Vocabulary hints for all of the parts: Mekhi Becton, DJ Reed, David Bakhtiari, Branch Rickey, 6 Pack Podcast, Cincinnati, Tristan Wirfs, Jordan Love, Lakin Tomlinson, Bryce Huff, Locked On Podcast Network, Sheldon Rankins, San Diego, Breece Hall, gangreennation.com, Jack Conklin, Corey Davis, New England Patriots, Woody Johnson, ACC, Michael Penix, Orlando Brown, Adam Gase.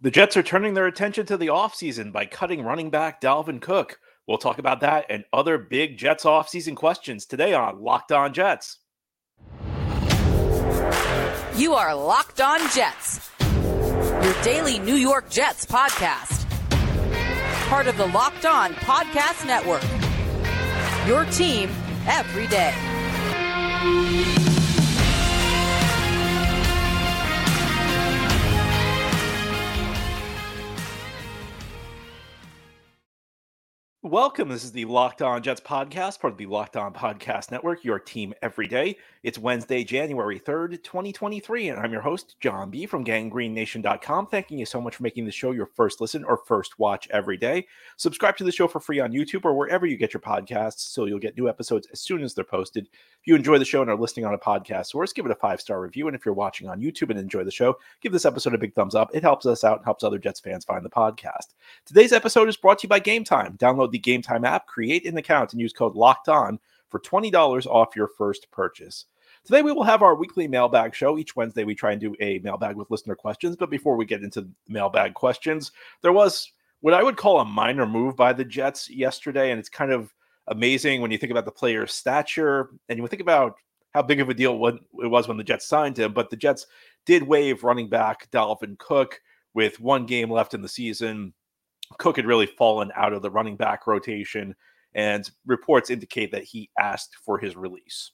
The Jets are turning their attention to the offseason by cutting running back Dalvin Cook. We'll talk about that and other big Jets offseason questions today on Locked On Jets. You are Locked On Jets, your daily New York Jets podcast. Part of the Locked On Podcast Network, your team every day. Welcome. This is the Locked On Jets podcast, part of the Locked On Podcast Network, your team every day. It's Wednesday, January 3rd, 2023, and I'm your host, John B. from gangreennation.com. Thanking you so much for making the show your first listen or first watch every day. Subscribe to the show for free on YouTube or wherever you get your podcasts, so you'll get new episodes as soon as they're posted. If you enjoy the show and are listening on a podcast source, give it a 5-star review. And if you're watching on YouTube and enjoy the show, give this episode a big thumbs up. It helps us out and helps other Jets fans find the podcast. Today's episode is brought to you by Game Time. Download the Game Time app, create an account, and use code Locked On for $20 off your first purchase. Today we will have our weekly mailbag show. Each Wednesday we try and do a mailbag with listener questions, but before we get into mailbag questions, there was what I would call a minor move by the Jets yesterday, and it's kind of amazing when you think about the player's stature, and you think about how big of a deal it was when the Jets signed him, but the Jets did waive running back Dalvin Cook with one game left in the season. Cook had really fallen out of the running back rotation, and reports indicate that he asked for his release.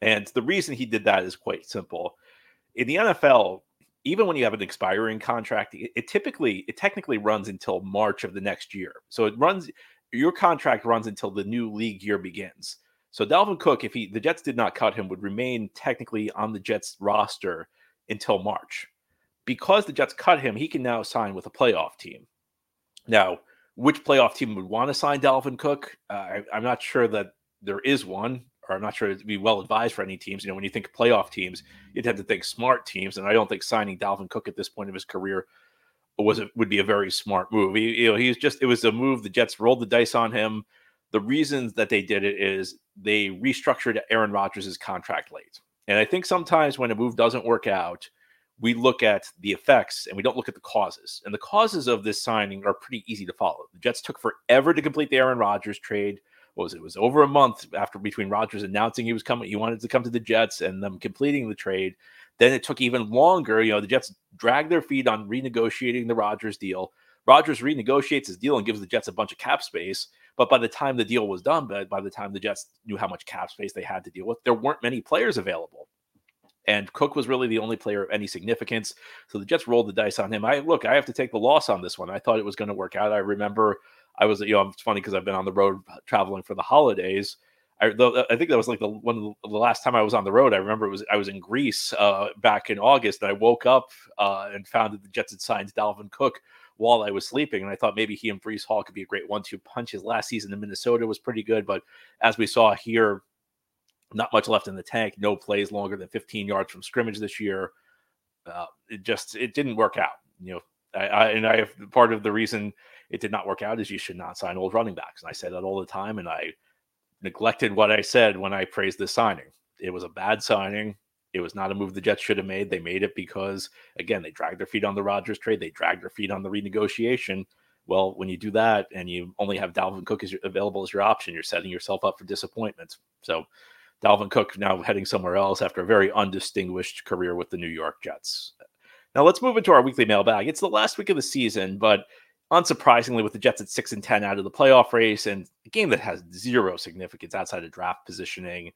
And the reason he did that is quite simple. In the NFL, even when you have an expiring contract, it technically runs until March of the next year. So your contract runs until the new league year begins. So Dalvin Cook, if the Jets did not cut him, would remain technically on the Jets roster until March. Because the Jets cut him, he can now sign with a playoff team. Now, which playoff team would want to sign Dalvin Cook? I'm not sure that there is one, or I'm not sure it'd be well advised for any teams. You know, when you think of playoff teams, you'd have to think smart teams, and I don't think signing Dalvin Cook at this point of his career would be a very smart move. It was a move the Jets rolled the dice on him. The reasons that they did it is they restructured Aaron Rodgers' contract late, and I think sometimes when a move doesn't work out, we look at the effects and we don't look at the causes. And the causes of this signing are pretty easy to follow. The Jets took forever to complete the Aaron Rodgers trade. What was it? It was over a month after between Rodgers announcing he wanted to come to the Jets and them completing the trade. Then it took even longer. You know, the Jets dragged their feet on renegotiating the Rodgers deal. Rodgers renegotiates his deal and gives the Jets a bunch of cap space. But by the time the deal was done, by the time the Jets knew how much cap space they had to deal with, there weren't many players available. And Cook was really the only player of any significance. So the Jets rolled the dice on him. I have to take the loss on this one. I thought it was going to work out. I remember it's funny because I've been on the road traveling for the holidays. I think that was like the last time I was on the road. I remember I was in Greece back in August, and I woke up and found that the Jets had signed Dalvin Cook while I was sleeping. And I thought maybe he and Breece Hall could be a great 1-2 punch. His last season in Minnesota was pretty good, but as we saw here, not much left in the tank. No plays longer than 15 yards from scrimmage this year. It didn't work out. You know, part of the reason it did not work out is you should not sign old running backs. And I say that all the time, and I neglected what I said when I praised this signing. It was a bad signing. It was not a move the Jets should have made. They made it because, again, they dragged their feet on the Rodgers trade. They dragged their feet on the renegotiation. Well, when you do that and you only have Dalvin Cook available as your option, you're setting yourself up for disappointment. So Dalvin Cook now heading somewhere else after a very undistinguished career with the New York Jets. Now let's move into our weekly mailbag. It's the last week of the season, but unsurprisingly, with the Jets at 6-10 out of the playoff race and a game that has zero significance outside of draft positioning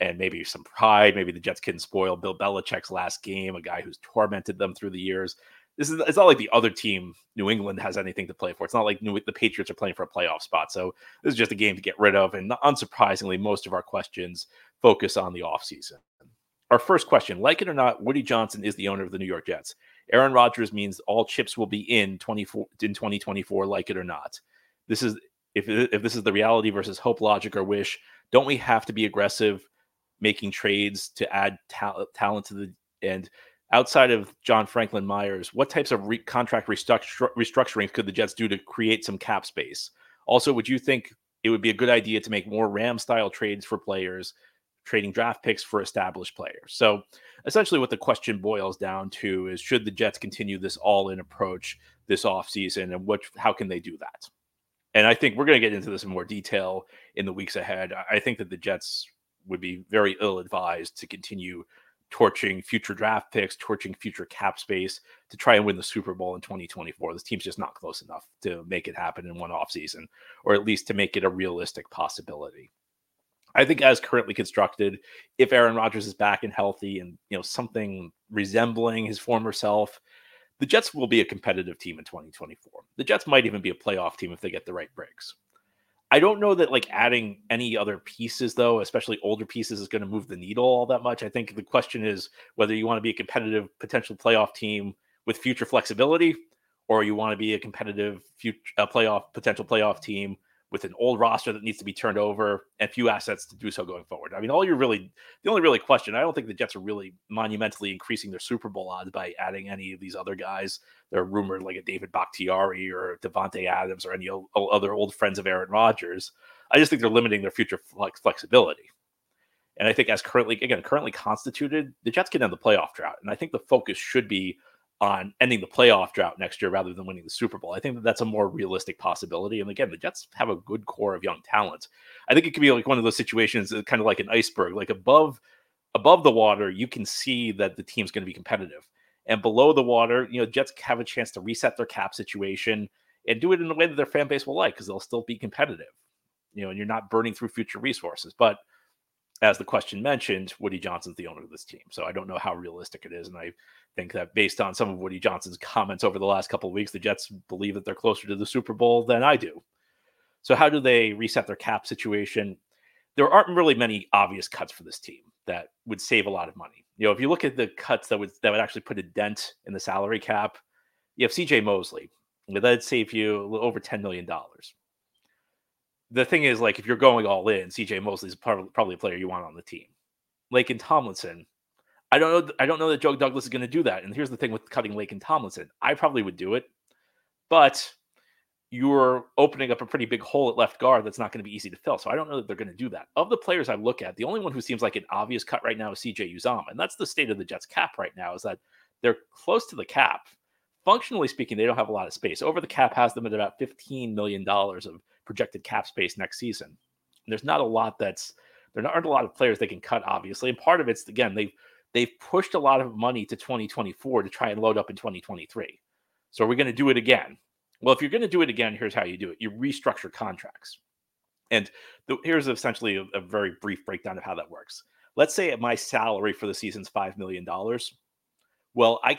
and maybe some pride, maybe the Jets can spoil Bill Belichick's last game, a guy who's tormented them through the years. It's not like the other team, New England, has anything to play for. It's not like the Patriots are playing for a playoff spot. So this is just a game to get rid of. And unsurprisingly, most of our questions focus on the offseason. Our first question, like it or not, Woody Johnson is the owner of the New York Jets. Aaron Rodgers means all chips will be in 2024, like it or not. This is if this is the reality versus hope, logic, or wish, don't we have to be aggressive making trades to add talent to the end? Outside of John Franklin Myers, what types of contract restructuring could the Jets do to create some cap space? Also, would you think it would be a good idea to make more Ram-style trades for players trading draft picks for established players. So essentially what the question boils down to is, should the Jets continue this all-in approach this offseason, and how can they do that? And I think we're going to get into this in more detail in the weeks ahead. I think that the Jets would be very ill-advised to continue torching future draft picks, torching future cap space to try and win the Super Bowl in 2024. This team's just not close enough to make it happen in one offseason, or at least to make it a realistic possibility. I think as currently constructed, if Aaron Rodgers is back and healthy and, you know, something resembling his former self, the Jets will be a competitive team in 2024. The Jets might even be a playoff team if they get the right breaks. I don't know that like adding any other pieces, though, especially older pieces, is going to move the needle all that much. I think the question is whether you want to be a competitive potential playoff team with future flexibility, or you want to be a competitive future potential playoff team with an old roster that needs to be turned over and few assets to do so going forward. I mean, the only really question, I don't think the Jets are really monumentally increasing their Super Bowl odds by adding any of these other guys. They're rumored like a David Bakhtiari or Devontae Adams or any other old friends of Aaron Rodgers. I just think they're limiting their future flexibility. And I think as currently constituted, the Jets can end the playoff drought. And I think the focus should be on ending the playoff drought next year rather than winning the Super Bowl. I think that's a more realistic possibility. And again, the Jets have a good core of young talent. I think it could be like one of those situations, kind of like an iceberg, like above the water, you can see that the team's going to be competitive, and below the water, you know, Jets have a chance to reset their cap situation and do it in a way that their fan base will like, because they'll still be competitive, you know, and you're not burning through future resources. But as the question mentioned, Woody Johnson's the owner of this team. So I don't know how realistic it is. And I think that based on some of Woody Johnson's comments over the last couple of weeks, the Jets believe that they're closer to the Super Bowl than I do. So how do they reset their cap situation? There aren't really many obvious cuts for this team that would save a lot of money. You know, if you look at the cuts that would actually put a dent in the salary cap, you have C.J. Mosley. That'd save you a little over $10 million. The thing is, like, if you're going all in, C.J. Mosley's probably a player you want on the team. Lakin Tomlinson, I don't know that Joe Douglas is going to do that. And here's the thing with cutting Lakin Tomlinson. I probably would do it, but you're opening up a pretty big hole at left guard that's not going to be easy to fill. So I don't know that they're going to do that. Of the players I look at, the only one who seems like an obvious cut right now is C.J. Uzama. And that's the state of the Jets' cap right now, is that they're close to the cap. Functionally speaking, they don't have a lot of space. Over the cap has them at about $15 million of projected cap space next season. And there's not a lot there aren't a lot of players they can cut, obviously. And part of it's, again, they've pushed a lot of money to 2024 to try and load up in 2023. So are we going to do it again? Well, if you're going to do it again, here's how you do it. You restructure contracts. And here's essentially a very brief breakdown of how that works. Let's say my salary for the season's $5 million. Well, I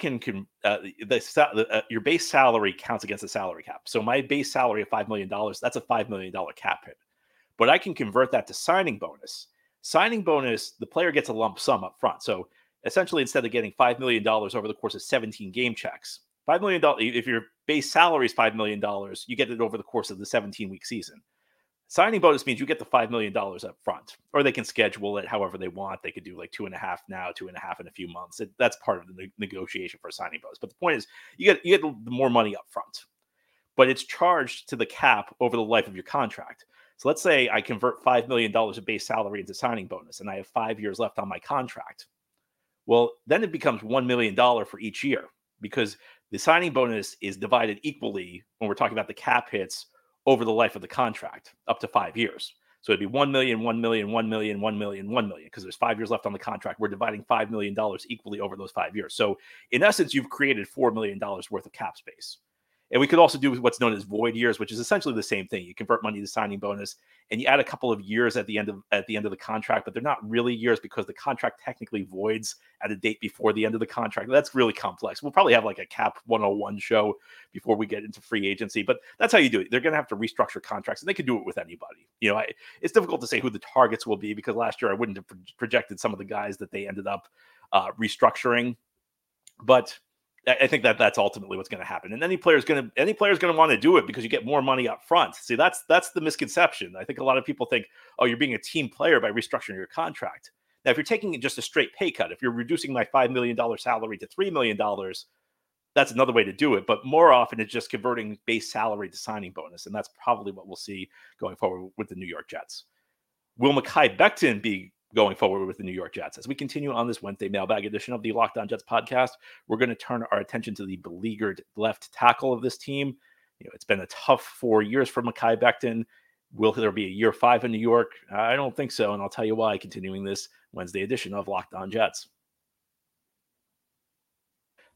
your base salary counts against the salary cap. So my base salary of $5 million, that's a $5 million cap hit. But I can convert that to signing bonus. Signing bonus, the player gets a lump sum up front. So essentially, instead of getting $5 million over the course of 17 game checks, $5 million, if your base salary is $5 million, you get it over the course of the 17-week season. Signing bonus means you get the $5 million up front, or they can schedule it however they want. They could do like 2.5 now, 2.5 in a few months. That's part of the negotiation for a signing bonus. But the point is, you get the more money up front, but it's charged to the cap over the life of your contract. So let's say I convert $5 million of base salary into signing bonus, and I have 5 years left on my contract. Well, then it becomes $1 million for each year, because the signing bonus is divided equally when we're talking about the cap hits over the life of the contract, up to 5 years. So it'd be 1 million, 1 million, 1 million, 1 million, 1 million, because there's 5 years left on the contract. We're dividing $5 million equally over those 5 years. So in essence, you've created $4 million worth of cap space. And we could also do what's known as void years, which is essentially the same thing. You convert money to signing bonus, and you add a couple of years at the end of the contract, but they're not really years because the contract technically voids at a date before the end of the contract. That's really complex. We'll probably have like a cap 101 show before we get into free agency, but that's how you do it. They're going to have to restructure contracts, and they could do it with anybody. You know, it's difficult to say who the targets will be, because last year I wouldn't have projected some of the guys that they ended up restructuring, but I think that's ultimately what's going to happen. And any player is going to want to do it because you get more money up front. See, that's the misconception. I think a lot of people think, oh, you're being a team player by restructuring your contract. Now, if you're taking just a straight pay cut, if you're reducing my $5 million salary to $3 million, that's another way to do it. But more often, it's just converting base salary to signing bonus. And that's probably what we'll see going forward with the New York Jets. Will Mekhi Becton be going forward with the New York Jets. As we continue on this Wednesday mailbag edition of the Locked On Jets podcast, we're going to turn our attention to the beleaguered left tackle of this team. You know, it's been a tough 4 years for Mekhi Becton. Will there be a year 5 in New York? I don't think so, and I'll tell you why continuing this Wednesday edition of Locked On Jets.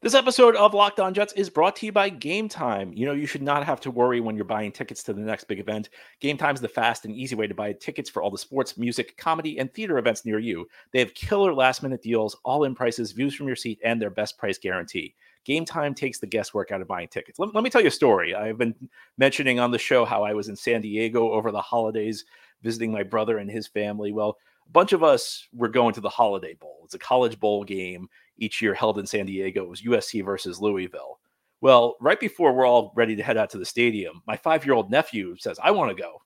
This episode of Locked On Jets is brought to you by Game Time. You know, you should not have to worry when you're buying tickets to the next big event. Game Time is the fast and easy way to buy tickets for all the sports, music, comedy, and theater events near you. They have killer last-minute deals, all-in prices, views from your seat, and their best price guarantee. Game Time takes the guesswork out of buying tickets. Let me tell you a story. I've been mentioning on the show how I was in San Diego over the holidays visiting my brother and his family. Well, a bunch of us were going to the Holiday Bowl. It's a college bowl game each year held in San Diego. It was USC versus Louisville. Well, right before we're all ready to head out to the stadium, my 5-year-old nephew says, I want to go.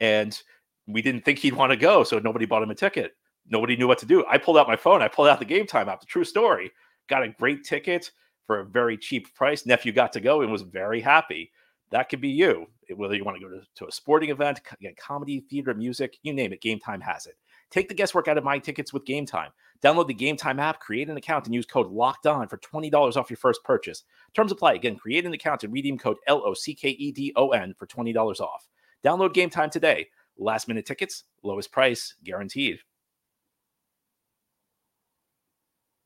And we didn't think he'd want to go, so nobody bought him a ticket. Nobody knew what to do. I pulled out my phone. I pulled out the Game Time app. The true story. Got a great ticket for a very cheap price. Nephew got to go and was very happy. That could be you. Whether you want to go to a sporting event, again, comedy, theater, music, you name it, Game Time has it. Take the guesswork out of my tickets with Game Time. Download the Game Time app, create an account, and use code LOCKEDON for $20 off your first purchase. Terms apply. Again, create an account and redeem code LOCKEDON for $20 off. Download Game Time today. Last-minute tickets, lowest price, guaranteed.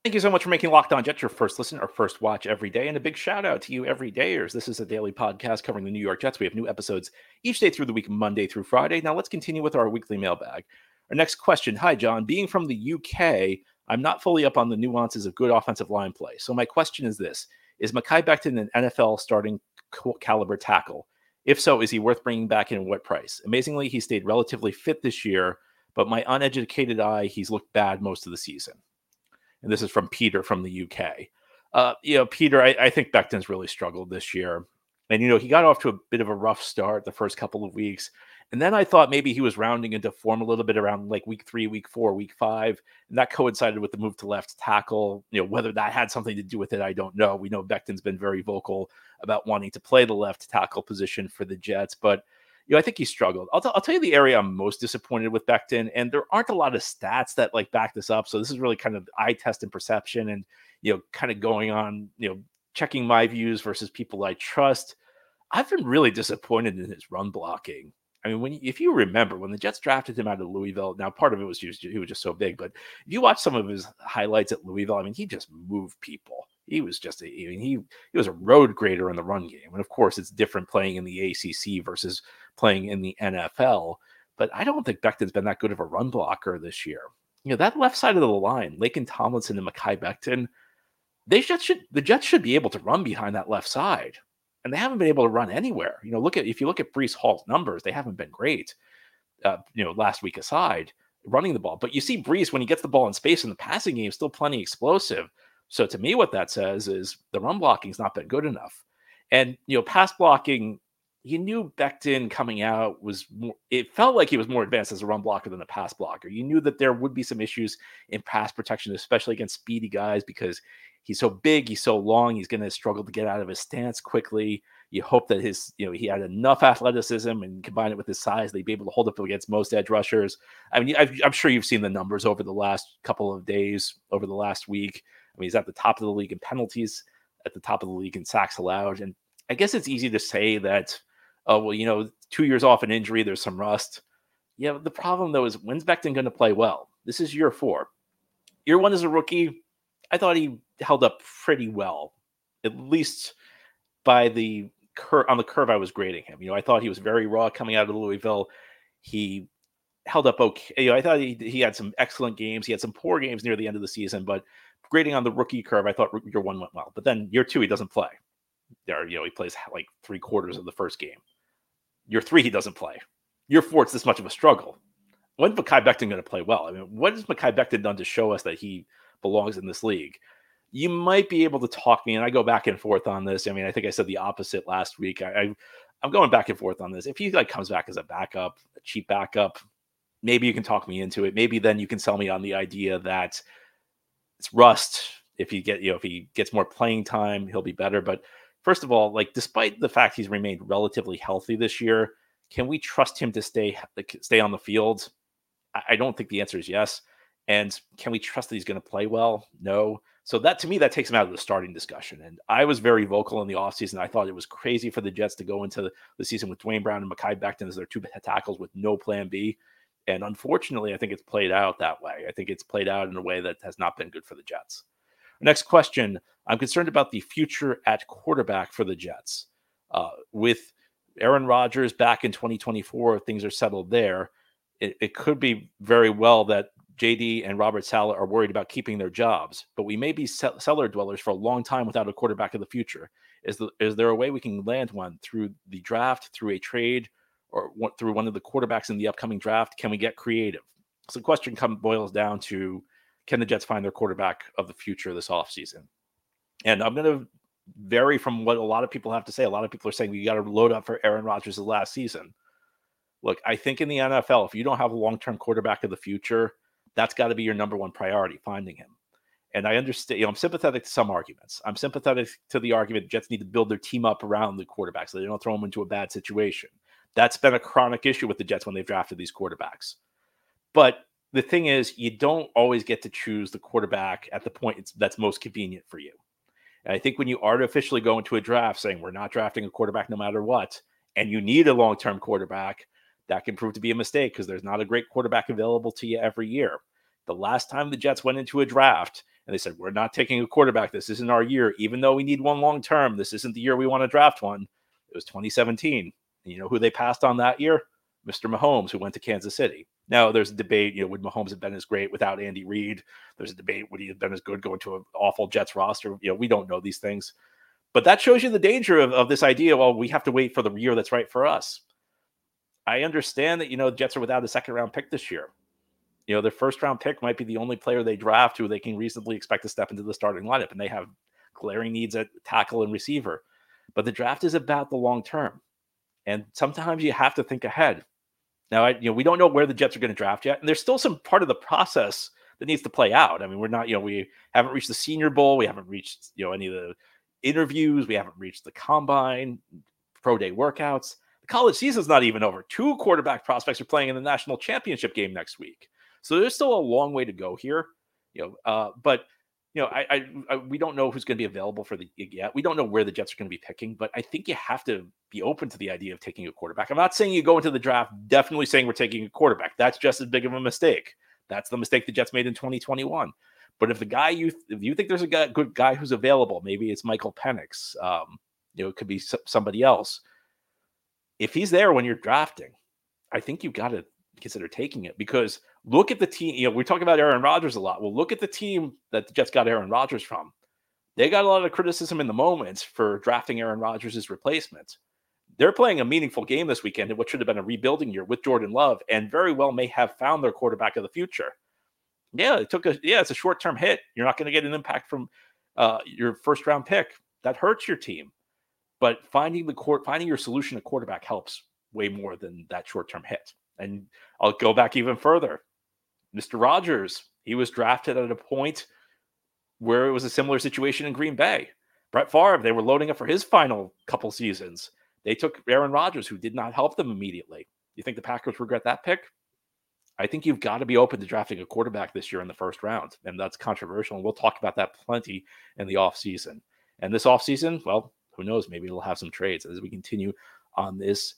Thank you so much for making Locked On Jets your first listen or first watch every day. And a big shout out to you everydayers. This is a daily podcast covering the New York Jets. We have new episodes each day through the week, Monday through Friday. Now let's continue with our weekly mailbag. Our next question. Hi, John. Being from the UK, I'm not fully up on the nuances of good offensive line play. So my question is this. Is Mekhi Becton an NFL starting caliber tackle? If so, is he worth bringing back and at what price? Amazingly, he stayed relatively fit this year, but my uneducated eye, he's looked bad most of the season. And this is from Peter from the UK. Peter, I think Becton's really struggled this year. And, he got off to a bit of a rough start the first couple of weeks. And then I thought maybe he was rounding into form a little bit around like week 3, week 4, week 5. And that coincided with the move to left tackle. Whether that had something to do with it, I don't know. We know Becton's been very vocal about wanting to play the left tackle position for the Jets. But, I think he struggled. I'll tell you the area I'm most disappointed with Becton. And there aren't a lot of stats that like back this up. So this is really kind of eye test and perception and, kind of going on, checking my views versus people I trust. I've been really disappointed in his run blocking. I mean, if you remember when the Jets drafted him out of Louisville, now part of it was he was just so big, but if you watch some of his highlights at Louisville, he just moved people. He was just he was a road grader in the run game. And of course, it's different playing in the ACC versus playing in the NFL. But I don't think Becton's been that good of a run blocker this year. That left side of the line, Lakin Tomlinson and Mekhi Becton, the Jets should be able to run behind that left side. And they haven't been able to run anywhere. If you look at Breece Hall's numbers, they haven't been great, last week aside, running the ball. But you see Breece, when he gets the ball in space in the passing game, still plenty explosive. So to me, what that says is the run blocking's not been good enough. And, pass blocking, you knew Becton coming out it felt like he was more advanced as a run blocker than a pass blocker. You knew that there would be some issues in pass protection, especially against speedy guys, because he's so big, he's so long, he's going to struggle to get out of his stance quickly. You hope that he had enough athleticism and combine it with his size, they'd be able to hold up against most edge rushers. I'm sure you've seen the numbers over the last couple of days, over the last week. He's at the top of the league in penalties, at the top of the league in sacks allowed. And I guess it's easy to say that, 2 years off an injury, there's some rust. The problem, though, is when's Becton going to play well? This is year 4. Year 1 is a rookie. I thought he held up pretty well, at least by the curve on the curve I was grading him. I thought he was very raw coming out of Louisville. He held up okay. I thought he had some excellent games. He had some poor games near the end of the season, but grading on the rookie curve, I thought year 1 went well. But then year 2, he doesn't play. He plays like 3/4 of the first game. Year 3, he doesn't play. Year 4, it's this much of a struggle. When's Mekhi Becton going to play well? What has Mekhi Becton done to show us that he belongs in this league? You might be able to talk me, and I go back and forth on this. I think I said the opposite last week. I'm going back and forth on this. If he comes back as a backup, a cheap backup, maybe you can talk me into it. Maybe then you can sell me on the idea that it's rust. If he gets more playing time, he'll be better. But first of all, despite the fact he's remained relatively healthy this year, can we trust him to stay on the field? I don't think the answer is yes. And can we trust that he's going to play well? No. So that, to me, that takes him out of the starting discussion. And I was very vocal in the offseason. I thought it was crazy for the Jets to go into the season with Dwayne Brown and Mekhi Becton as their two tackles with no plan B. And unfortunately, I think it's played out that way. I think it's played out in a way that has not been good for the Jets. Next question. I'm concerned about the future at quarterback for the Jets. With Aaron Rodgers back in 2024, things are settled there. It could be very well that JD and Robert Saleh are worried about keeping their jobs, but we may be cellar dwellers for a long time without a quarterback of the future. Is there a way we can land one through the draft, through a trade, or through one of the quarterbacks in the upcoming draft? Can we get creative? So the question boils down to, can the Jets find their quarterback of the future this offseason? And I'm going to vary from what a lot of people have to say. A lot of people are saying we got to load up for Aaron Rodgers last season. Look, I think in the NFL, if you don't have a long-term quarterback of the future, that's got to be your number one priority, finding him. And I understand, I'm sympathetic to some arguments. I'm sympathetic to the argument Jets need to build their team up around the quarterback so they don't throw them into a bad situation. That's been a chronic issue with the Jets when they've drafted these quarterbacks. But the thing is, you don't always get to choose the quarterback at the point that's most convenient for you. And I think when you artificially go into a draft saying we're not drafting a quarterback no matter what, and you need a long-term quarterback, that can prove to be a mistake because there's not a great quarterback available to you every year. The last time the Jets went into a draft and they said, we're not taking a quarterback. This isn't our year. Even though we need one long-term, this isn't the year we want to draft one. It was 2017. And you know who they passed on that year? Mr. Mahomes, who went to Kansas City. Now there's a debate, would Mahomes have been as great without Andy Reid? There's a debate, would he have been as good going to an awful Jets roster? We don't know these things. But that shows you the danger of this idea, well, we have to wait for the year that's right for us. I understand that, Jets are without a second-round pick this year. Their first-round pick might be the only player they draft who they can reasonably expect to step into the starting lineup, and they have glaring needs at tackle and receiver. But the draft is about the long term, and sometimes you have to think ahead. Now, we don't know where the Jets are going to draft yet, and there's still some part of the process that needs to play out. I mean, we're not, we haven't reached the Senior Bowl. We haven't reached, any of the interviews. We haven't reached the Combine, pro day workouts. College season's not even over. Two quarterback prospects are playing in the national championship game next week. So there's still a long way to go here. We don't know who's going to be available for the yet. We don't know where the Jets are going to be picking, but I think you have to be open to the idea of taking a quarterback. I'm not saying you go into the draft definitely saying we're taking a quarterback. That's just as big of a mistake. That's the mistake the Jets made in 2021. But if the guy if you think there's a good guy who's available, maybe it's Michael Penix. It could be somebody else. If he's there when you're drafting, I think you've got to consider taking it, because look at the team. We talk about Aaron Rodgers a lot. Well, look at the team that the Jets got Aaron Rodgers from. They got a lot of criticism in the moment for drafting Aaron Rodgers' replacement. They're playing a meaningful game this weekend in what should have been a rebuilding year with Jordan Love, and very well may have found their quarterback of the future. Yeah, it's a short-term hit. You're not going to get an impact from your first-round pick. That hurts your team. But finding your solution at quarterback helps way more than that short-term hit. And I'll go back even further. Mr. Rodgers, he was drafted at a point where it was a similar situation in Green Bay. Brett Favre, they were loading up for his final couple seasons. They took Aaron Rodgers, who did not help them immediately. You think the Packers regret that pick? I think you've got to be open to drafting a quarterback this year in the first round. And that's controversial. And we'll talk about that plenty in the offseason. And this offseason, well, who knows? Maybe it'll have some trades as we continue on this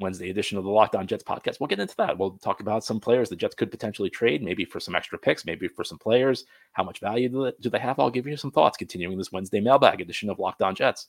Wednesday edition of the Locked On Jets podcast. We'll get into that. We'll talk about some players the Jets could potentially trade, maybe for some extra picks, maybe for some players. How much value do they have? I'll give you some thoughts continuing this Wednesday mailbag edition of Locked On Jets.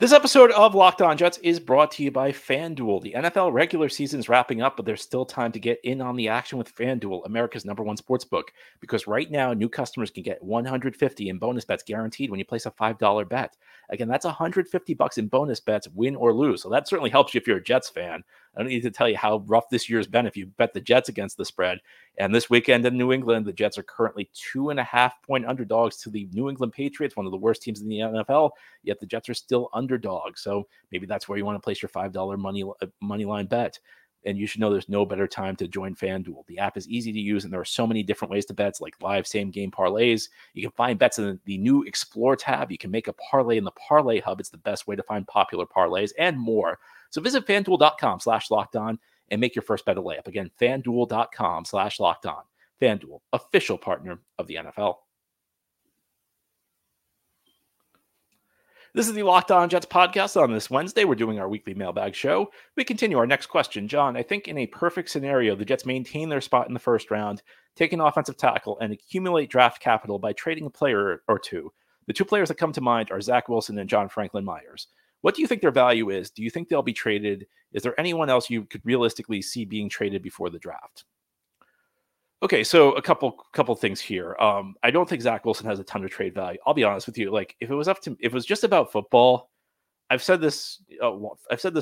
This episode of Locked On Jets is brought to you by FanDuel. The NFL regular season is wrapping up, but there's still time to get in on the action with FanDuel, America's #1 sportsbook, because right now new customers can get $150 in bonus bets guaranteed when you place a $5 bet. Again, that's $150 in bonus bets, win or lose. So that certainly helps you if you're a Jets fan. I don't need to tell you how rough this year's been if you bet the Jets against the spread. And this weekend in New England, the Jets are currently 2.5-point underdogs to the New England Patriots, one of the worst teams in the NFL, yet the Jets are still underdog. So maybe that's where you want to place your $5 money line bet. And you should know there's no better time to join FanDuel. The app is easy to use, and there are so many different ways to bet, like live same-game parlays. You can find bets in the new Explore tab. You can make a parlay in the Parlay Hub. It's the best way to find popular parlays and more. So visit FanDuel.com/LockedOn and make your first bet a layup. Again, FanDuel.com/LockedOn. FanDuel, official partner of the NFL. This is the Locked On Jets podcast. On this Wednesday, we're doing our weekly mailbag show. We continue our next question. John, I think in a perfect scenario, the Jets maintain their spot in the first round, take an offensive tackle, and accumulate draft capital by trading a player or two. The two players that come to mind are Zach Wilson and John Franklin Myers. What do you think their value is? Do you think they'll be traded? Is there anyone else you could realistically see being traded before the draft? Okay, so a couple things here. I don't think Zach Wilson has a ton of trade value. I'll be honest with you. Like, if it was just about football, I've said this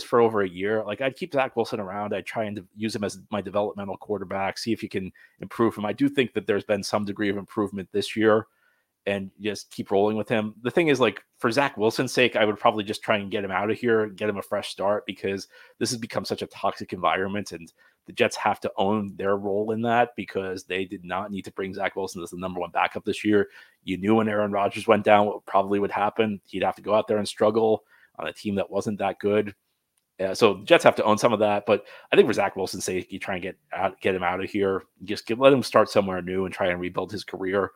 for over a year. Like, I'd keep Zach Wilson around. I'd try and use him as my developmental quarterback, see if he can improve him. I do think that there's been some degree of improvement this year, and just keep rolling with him. The thing is, like, for Zach Wilson's sake, I would probably just try and get him out of here, get him a fresh start, because this has become such a toxic environment, and the Jets have to own their role in that, because they did not need to bring Zach Wilson as the number one backup this year. You knew when Aaron Rodgers went down, what probably would happen. He'd have to go out there and struggle on a team that wasn't that good. So the Jets have to own some of that. But I think for Zach Wilson's sake, you try and get him out of here. Just let him start somewhere new and try and rebuild his career.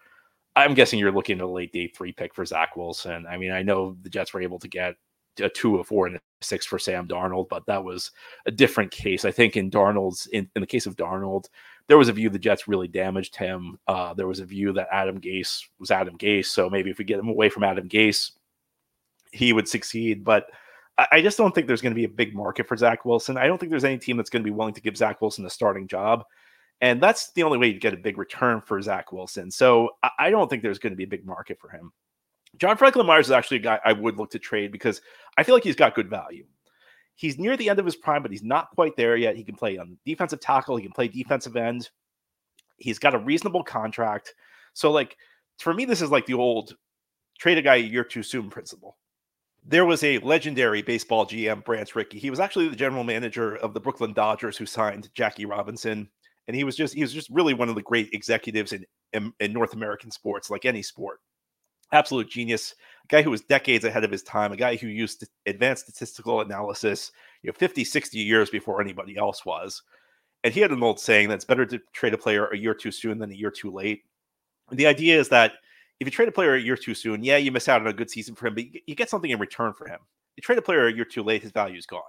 I'm guessing you're looking at a late day 3 pick for Zach Wilson. I mean, I know the Jets were able to get a 2, a 4, and a 6 for Sam Darnold, but that was a different case. I think in the case of Darnold, there was a view the Jets really damaged him. There was a view that Adam Gase was Adam Gase. So maybe if we get him away from Adam Gase, he would succeed. But I just don't think there's going to be a big market for Zach Wilson. I don't think there's any team that's going to be willing to give Zach Wilson a starting job. And that's the only way you get a big return for Zach Wilson. So I don't think there's going to be a big market for him. John Franklin Myers is actually a guy I would look to trade, because I feel like he's got good value. He's near the end of his prime, but he's not quite there yet. He can play on defensive tackle. He can play defensive end. He's got a reasonable contract. So, like, for me, this is like the old trade a guy a year too soon principle. There was a legendary baseball GM, Branch Rickey. He was actually the general manager of the Brooklyn Dodgers, who signed Jackie Robinson. And he was just really one of the great executives in North American sports, like any sport. Absolute genius, a guy who was decades ahead of his time, a guy who used advanced statistical analysis, 50, 60 years before anybody else was. And he had an old saying that's better to trade a player a year too soon than a year too late. And the idea is that if you trade a player a year too soon, yeah, you miss out on a good season for him, but you get something in return for him. You trade a player a year too late, his value is gone.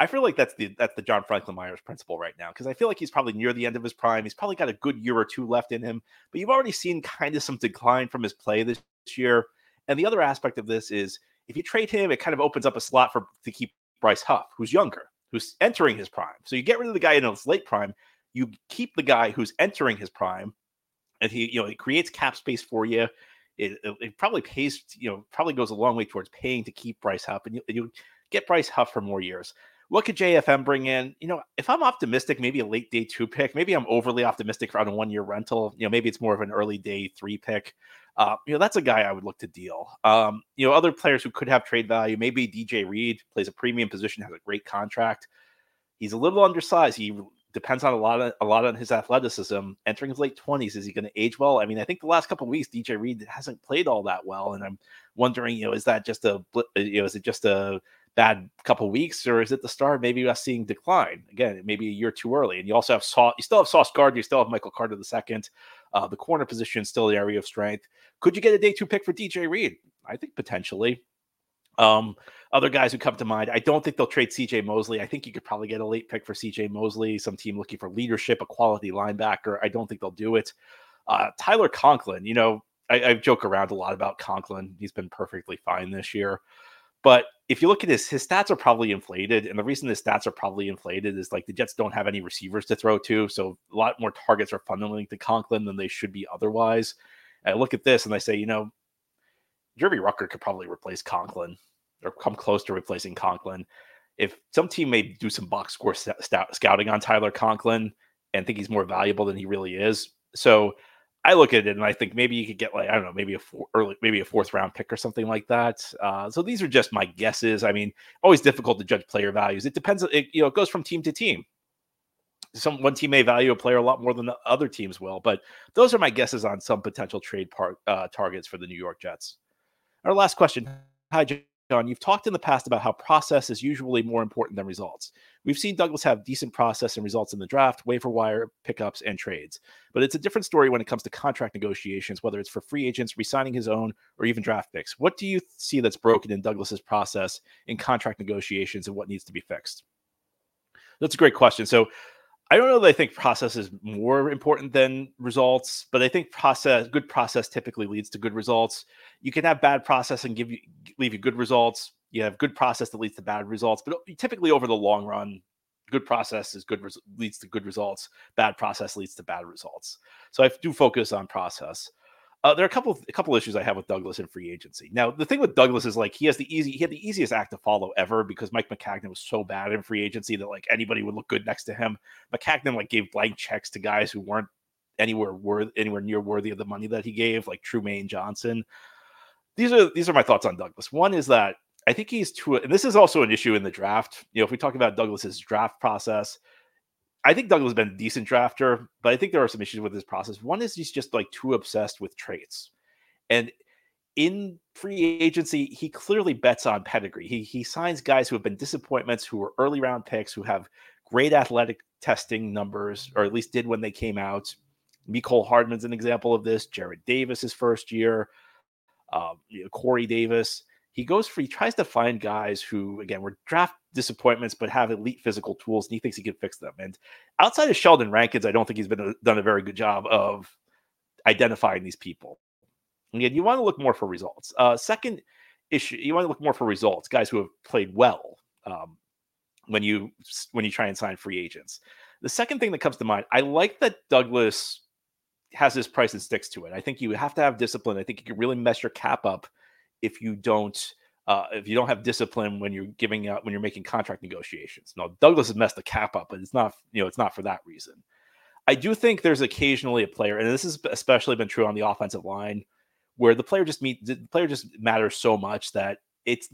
I feel like that's the John Franklin Myers principle right now, because I feel like he's probably near the end of his prime. He's probably got a good year or two left in him, but you've already seen kind of some decline from his play this year. And the other aspect of this is, if you trade him, it kind of opens up a slot to keep Bryce Huff, who's younger, who's entering his prime. So you get rid of the guy in his late prime, you keep the guy who's entering his prime, and it creates cap space for you. It probably pays, probably goes a long way towards paying to keep Bryce Huff, and you get Bryce Huff for more years. What could JFM bring in? If I'm optimistic, maybe a late day 2 pick. Maybe I'm overly optimistic on a 1-year rental. Maybe it's more of an early day 3 pick. That's a guy I would look to deal. Other players who could have trade value. Maybe DJ Reed, plays a premium position, has a great contract. He's a little undersized. He depends on a lot on his athleticism. Entering his late 20s, is he going to age well? I mean, I think the last couple of weeks, DJ Reed hasn't played all that well, and I'm wondering, is that just a bad couple weeks, or is it the start? Maybe us seeing decline again, maybe a year too early. And you also have Sauce Gardner, you still have Michael Carter II. The corner position is still the area of strength. Could you get a day 2 pick for DJ Reed? I think potentially. Other guys who come to mind, I don't think they'll trade C.J. Mosley. I think you could probably get a late pick for C.J. Mosley. Some team looking for leadership, a quality linebacker. I don't think they'll do it. Tyler Conklin, I joke around a lot about Conklin. He's been perfectly fine this year. But if you look at his stats are probably inflated. And the reason his stats are probably inflated is, like, the Jets don't have any receivers to throw to. So a lot more targets are funneling to Conklin than they should be otherwise. And I look at this and I say, Jeremy Rucker could probably replace Conklin, or come close to replacing Conklin. If some team may do some box score scouting on Tyler Conklin and think he's more valuable than he really is. So I look at it and I think maybe you could get, like, I don't know, maybe a 4th round pick or something like that. So these are just my guesses. I mean, always difficult to judge player values. It depends. It goes from team to team. One team may value a player a lot more than the other teams will, but those are my guesses on some potential trade targets for the New York Jets. Our last question. Hi, John, you've talked in the past about how process is usually more important than results. We've seen Douglas have decent process and results in the draft, waiver wire, pickups, and trades. But it's a different story when it comes to contract negotiations, whether it's for free agents, re-signing his own, or even draft picks. What do you see that's broken in Douglas's process in contract negotiations and what needs to be fixed? That's a great question. So I don't know that I think process is more important than results, but I think good process typically leads to good results. You can have bad process and leave you good results. You have good process that leads to bad results, but typically over the long run, good process is leads to good results. Bad process leads to bad results. So I do focus on process. There are a couple issues I have with Douglas in free agency. Now, the thing with Douglas is like he had the easiest act to follow ever because Mike Maccagnan was so bad in free agency that like anybody would look good next to him. Maccagnan like gave blank checks to guys who weren't anywhere near worthy of the money that he gave, like Trumaine Johnson. These are my thoughts on Douglas. One is that I think he's too, and this is also an issue in the draft. You know, if we talk about Douglas's draft process, I think Douglas has been a decent drafter, but I think there are some issues with his process. One is he's just like too obsessed with traits. And in free agency, he clearly bets on pedigree. He signs guys who have been disappointments, who were early round picks, who have great athletic testing numbers, or at least did when they came out. Mecole Hardman's an example of this. Jared Davis, his first year. Corey Davis. He tries to find guys who, again, were draft disappointments, but have elite physical tools, and he thinks he can fix them. And outside of Sheldon Rankins, I don't think he's done a very good job of identifying these people. Again, you want to look more for results. Second issue, you want to look more for results, guys who have played well when you try and sign free agents. The second thing that comes to mind, I like that Douglas has his price and sticks to it. I think you have to have discipline. I think you can really mess your cap up if you don't have discipline when you're giving out, when you're making contract negotiations. Now, Douglas has messed the cap up, but it's not for that reason. I do think there's occasionally a player, and this has especially been true on the offensive line, where the player just matters so much that it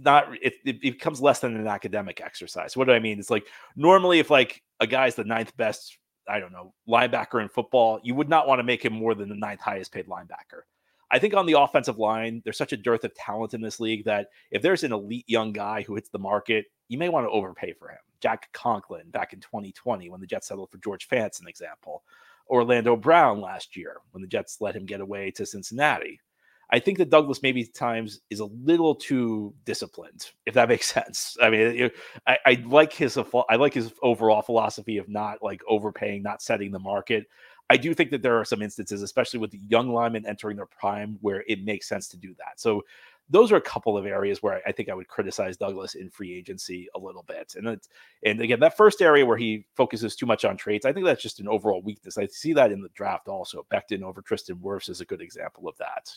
becomes less than an academic exercise. What do I mean? It's like normally if like a guy's the ninth best, I don't know, linebacker in football, you would not want to make him more than the ninth highest paid linebacker. I think on the offensive line, there's such a dearth of talent in this league that if there's an elite young guy who hits the market, you may want to overpay for him. Jack Conklin back in 2020 when the Jets settled for George Fant's an example. Orlando Brown last year when the Jets let him get away to Cincinnati. I think that Douglas maybe at times is a little too disciplined, if that makes sense. I mean, I like his overall philosophy of not like overpaying, not setting the market. I do think that there are some instances, especially with the young linemen entering their prime, where it makes sense to do that. So those are a couple of areas where I think I would criticize Douglas in free agency a little bit. And again, that first area where he focuses too much on traits, I think that's just an overall weakness. I see that in the draft also. Becton over Tristan Wirfs is a good example of that.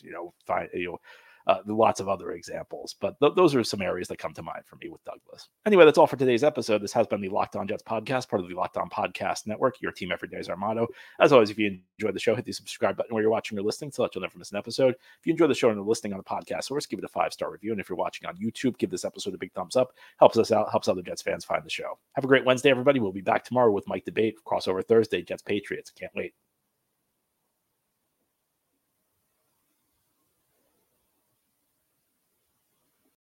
Lots of other examples, but those are some areas that come to mind for me with Douglas. Anyway, that's all for today's episode. This has been the Locked On Jets podcast, part of the Locked On Podcast Network. Your team every day is our motto. As always, if you enjoyed the show, hit the subscribe button where you're watching or listening to let you know never miss an episode. If you enjoy the show and are listening on a podcast source, give it a 5-star review. And if you're watching on YouTube, give this episode a big thumbs up. Helps us out, helps other Jets fans find the show. Have a great Wednesday, everybody. We'll be back tomorrow with Mike Debate, crossover Thursday, Jets Patriots. Can't wait.